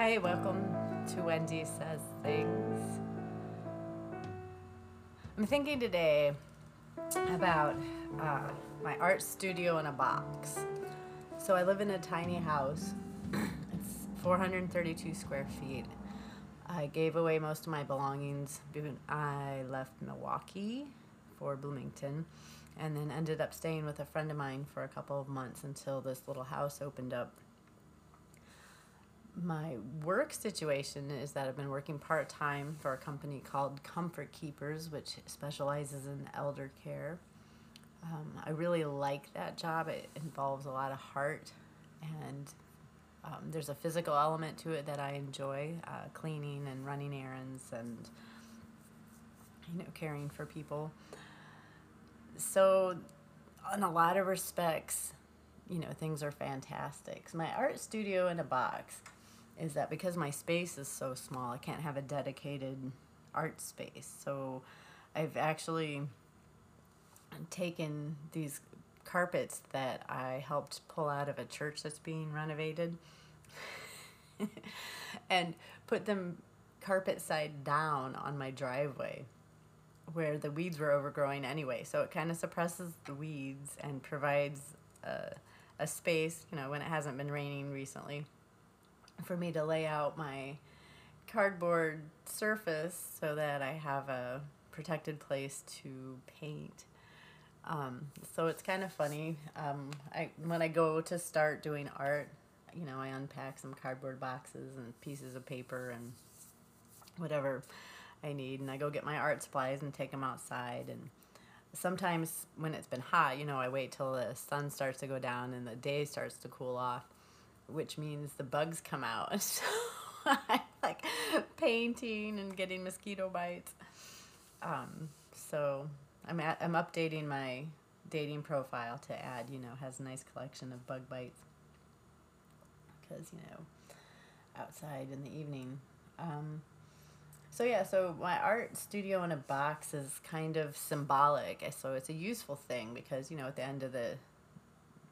Hey, welcome to Wendy Says Things. I'm thinking today about my art studio in a box. So I live in a tiny house. It's 432 square feet. I gave away most of my belongings when I left Milwaukee for Bloomington, and then ended up staying with a friend of mine for a couple of months until this little house opened up. My work situation is that I've been working part-time for a company called Comfort Keepers, which specializes in elder care. I really like that job. It involves a lot of heart, and there's a physical element to it that I enjoy, cleaning and running errands and, caring for people. So in a lot of respects, things are fantastic. So my art studio in a box is that because my space is so small, I can't have a dedicated art space. So I've actually taken these carpets that I helped pull out of a church that's being renovated and put them carpet side down on my driveway where the weeds were overgrowing anyway. So it kind of suppresses the weeds and provides a space, when it hasn't been raining recently, for me to lay out my cardboard surface so that I have a protected place to paint. So it's kind of funny. When I go to start doing art, I unpack some cardboard boxes and pieces of paper and whatever I need, and I go get my art supplies and take them outside. And sometimes when it's been hot, I wait till the sun starts to go down and the day starts to cool off, which means the bugs come out. So I like painting and getting mosquito bites. So I'm updating my dating profile to add, has a nice collection of bug bites because, outside in the evening. So yeah, so my art studio in a box is kind of symbolic. So it's a useful thing because, at the end of the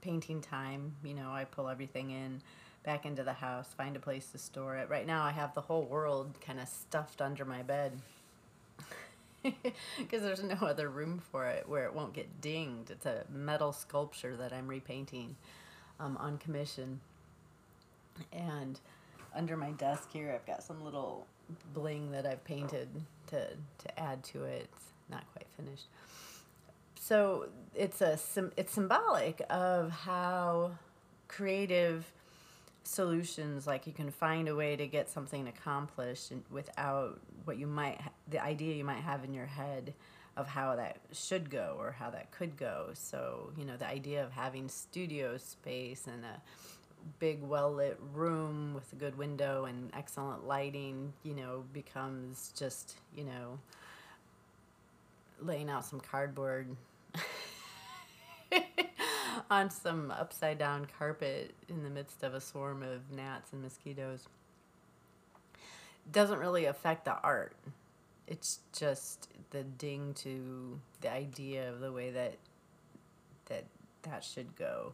painting time, I pull everything back into the house, find a place to store it. Right now I have the whole world kind of stuffed under my bed because there's no other room for it where it won't get dinged. It's a metal sculpture that I'm repainting on commission. And under my desk here, I've got some little bling that I've painted to add to it. It's not quite finished. So it's symbolic of how creative solutions, like you can find a way to get something accomplished without the idea you might have in your head of how that should go or how that could go. So, the idea of having studio space and a big well-lit room with a good window and excellent lighting, becomes just, laying out some cardboard on some upside-down carpet in the midst of a swarm of gnats and mosquitoes. Doesn't really affect the art. It's just the ding to the idea of the way that should go.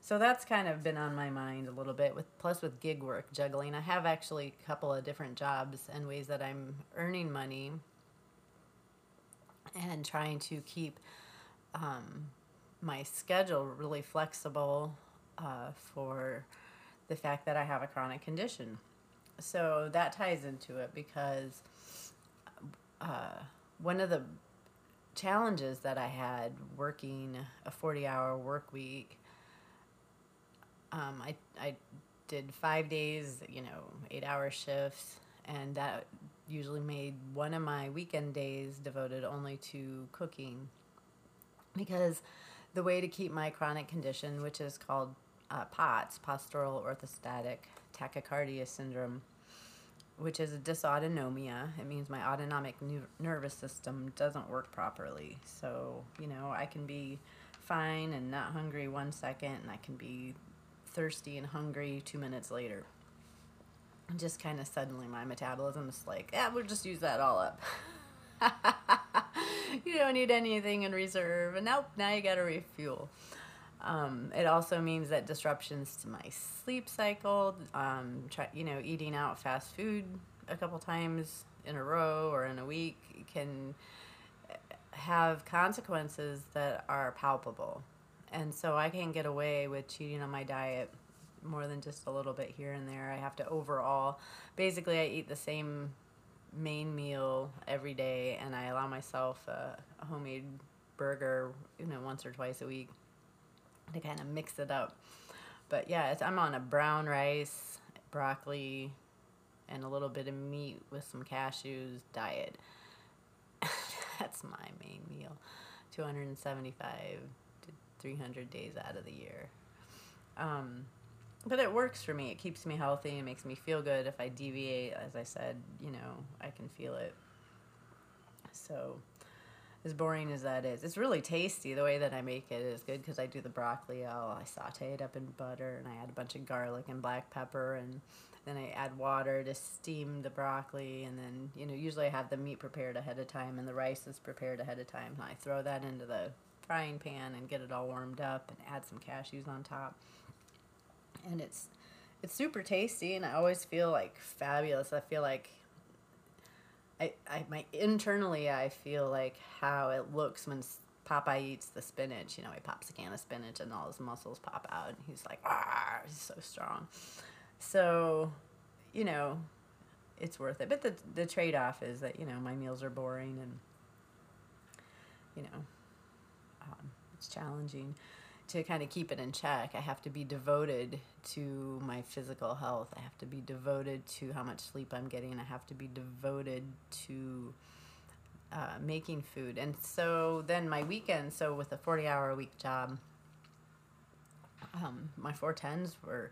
So that's kind of been on my mind a little bit, plus with gig work, juggling. I have actually a couple of different jobs and ways that I'm earning money and trying to keep my schedule really flexible for the fact that I have a chronic condition. So that ties into it because one of the challenges that I had working a 40-hour work week, I did 5 days, 8-hour shifts, and that usually made one of my weekend days devoted only to cooking, because the way to keep my chronic condition, which is called POTS, postural orthostatic tachycardia syndrome, which is a dysautonomia. It means my autonomic nervous system doesn't work properly. So, I can be fine and not hungry 1 second, and I can be thirsty and hungry 2 minutes later. Just kind of suddenly my metabolism is like, yeah, we'll just use that all up. You don't need anything in reserve, and nope, now you gotta refuel. It also means that disruptions to my sleep cycle, eating out fast food a couple times in a row or in a week can have consequences that are palpable. And so I can't get away with cheating on my diet more than just a little bit here and there. I have to overall, basically I eat the same main meal every day, and I allow myself a homemade burger, once or twice a week to kind of mix it up. But yeah, I'm on a brown rice, broccoli, and a little bit of meat with some cashews diet. That's my main meal, 275 to 300 days out of the year. But it works for me. It keeps me healthy. It makes me feel good. If I deviate, as I said, I can feel it. So as boring as that is, it's really tasty. The way that I make it is good because I do the broccoli. I saute it up in butter, and I add a bunch of garlic and black pepper, and then I add water to steam the broccoli. And then, usually I have the meat prepared ahead of time and the rice is prepared ahead of time. And I throw that into the frying pan and get it all warmed up and add some cashews on top. And it's super tasty, and I always feel like fabulous. I feel like internally I feel like how it looks when Popeye eats the spinach. He pops a can of spinach and all his muscles pop out, and he's like, ah, he's so strong. So, it's worth it. But the trade-off is that, my meals are boring, and, it's challenging to kind of keep it in check. I have to be devoted to my physical health. I have to be devoted to how much sleep I'm getting. I have to be devoted to making food. And so then my weekends, so with a 40-hour a week job, my 410s were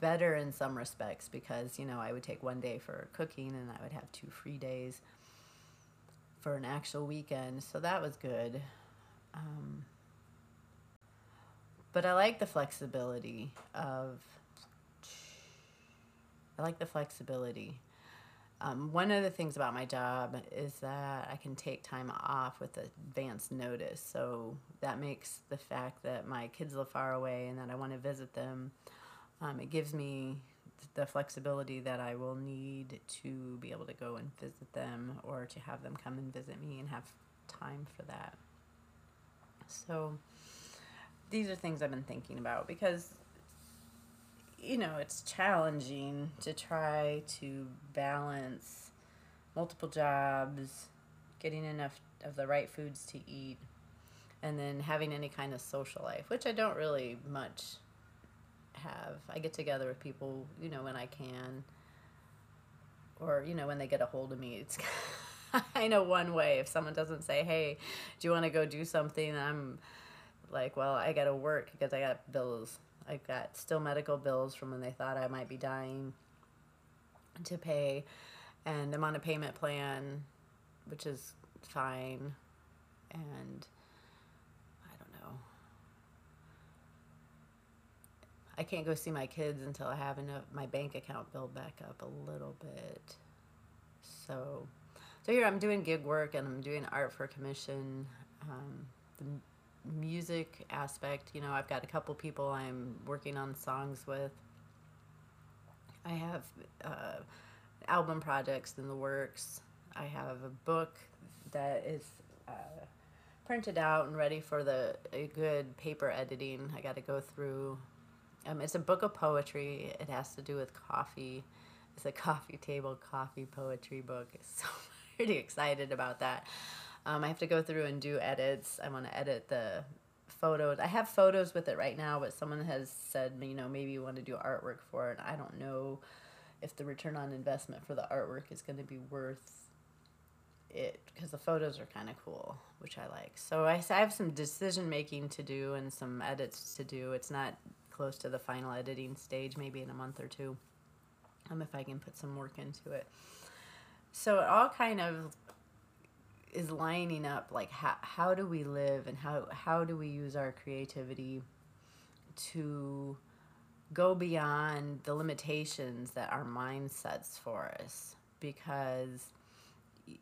better in some respects because, I would take one day for cooking and I would have 2 free days for an actual weekend. So that was good. But I like the flexibility. One of the things about my job is that I can take time off with advance notice. So that makes the fact that my kids live far away and that I want to visit them, it gives me the flexibility that I will need to be able to go and visit them or to have them come and visit me and have time for that. So these are things I've been thinking about because, it's challenging to try to balance multiple jobs, getting enough of the right foods to eat, and then having any kind of social life, which I don't really much have. I get together with people, when I can, or, when they get a hold of me. It's I know one way. If someone doesn't say, hey, do you want to go do something, I'm like, well, I gotta work because I got bills. I got still medical bills from when they thought I might be dying to pay, and I'm on a payment plan, which is fine, and I don't know. I can't go see my kids until I have my bank account build back up a little bit. So here I'm doing gig work and I'm doing art for commission. The music aspect, I've got a couple people I'm working on songs with. I have album projects in the works. I have a book that is printed out and ready for a good paper editing. I got to go through. It's a book of poetry. It has to do with coffee. It's a coffee table coffee poetry book. So I'm pretty excited about that. I have to go through and do edits. I want to edit the photos. I have photos with it right now, but someone has said, maybe you want to do artwork for it. I don't know if the return on investment for the artwork is going to be worth it because the photos are kind of cool, which I like. So I have some decision making to do and some edits to do. It's not close to the final editing stage, maybe in a month or two, if I can put some work into it. So it all kind of is lining up, like how do we live and how do we use our creativity to go beyond the limitations that our mind sets for us? Because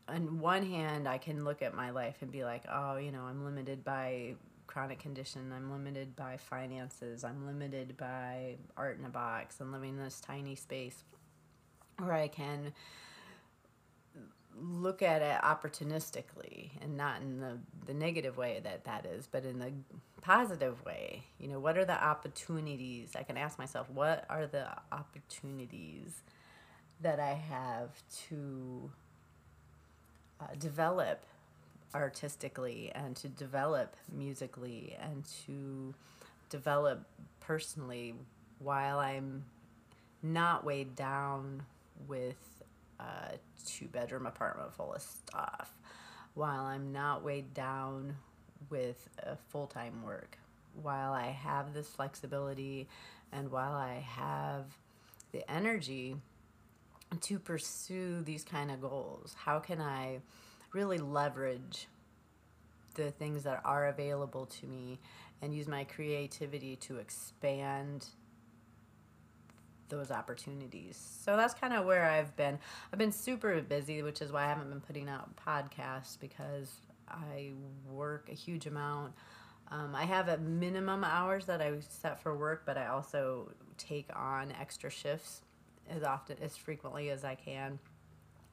on one hand, I can look at my life and be like, oh, I'm limited by chronic condition, I'm limited by finances, I'm limited by art in a box, I'm living in this tiny space, or I can look at it opportunistically, and not in the negative way that is, but in the positive way. You know, what are the opportunities? I can ask myself, what are the opportunities that I have to develop artistically, and to develop musically, and to develop personally, while I'm not weighed down with a 2-bedroom apartment full of stuff, while I'm not weighed down with full-time work, while I have this flexibility, and while I have the energy to pursue these kind of goals. How can I really leverage the things that are available to me and use my creativity to expand those opportunities? So that's kind of where I've been. I've been super busy, which is why I haven't been putting out podcasts, because I work a huge amount. I have a minimum hours that I set for work, but I also take on extra shifts as frequently as I can,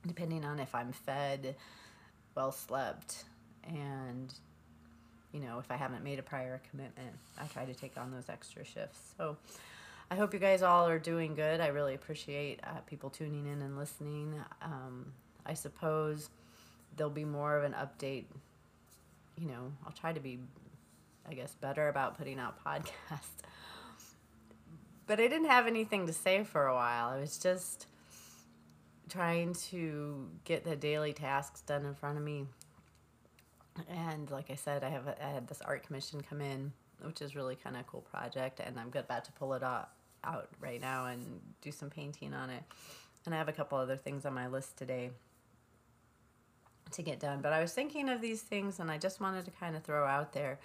depending on if I'm fed, well slept, and, you know, if I haven't made a prior commitment, I try to take on those extra shifts. So I hope you guys all are doing good. I really appreciate people tuning in and listening. I suppose there'll be more of an update. You know, I'll try to be, I guess, better about putting out podcasts. But I didn't have anything to say for a while. I was just trying to get the daily tasks done in front of me. And like I said, I had this art commission come in, which is really kind of cool project, and I'm about to pull it out right now and do some painting on it. And I have a couple other things on my list today to get done. But I was thinking of these things, and I just wanted to kind of throw out there,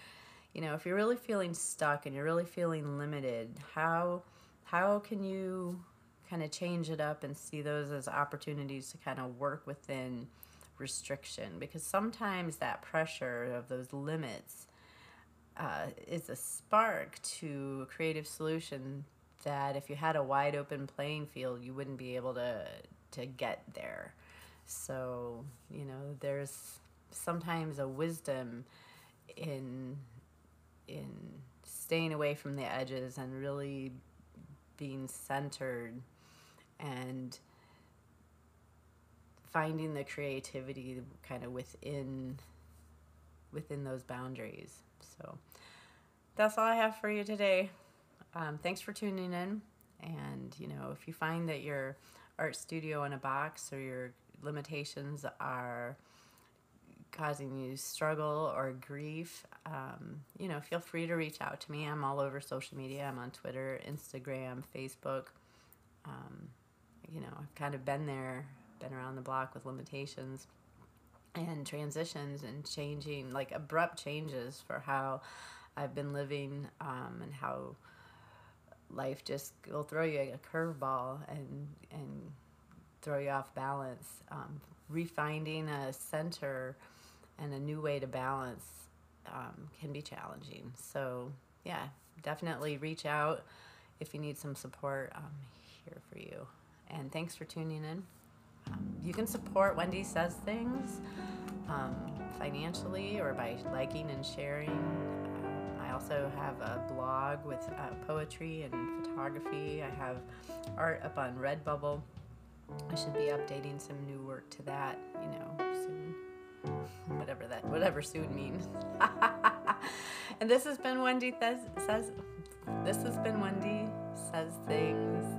you know, if you're really feeling stuck and you're really feeling limited, how can you kind of change it up and see those as opportunities to kind of work within restriction? Because sometimes that pressure of those limits is a spark to a creative solution that if you had a wide open playing field, you wouldn't be able to get there. So, you know, there's sometimes a wisdom in staying away from the edges and really being centered and finding the creativity kind of within those boundaries. So that's all I have for you today. Thanks for tuning in. And, you know, if you find that your art studio in a box or your limitations are causing you struggle or grief, you know, feel free to reach out to me. I'm all over social media. I'm on Twitter, Instagram, Facebook. You know, I've kind of been there, been around the block with limitations and transitions and changing, like abrupt changes for how I've been living, and how life just will throw you a curveball and throw you off balance. Refinding a center and a new way to balance can be challenging. So yeah, definitely reach out if you need some support. I'm here for you. And thanks for tuning in. You can support Wendy Says Things financially or by liking and sharing. I also have a blog with poetry and photography. I have art up on Redbubble. I should be updating some new work to that, you know, soon. Whatever soon means. And this has been Wendy Says Things.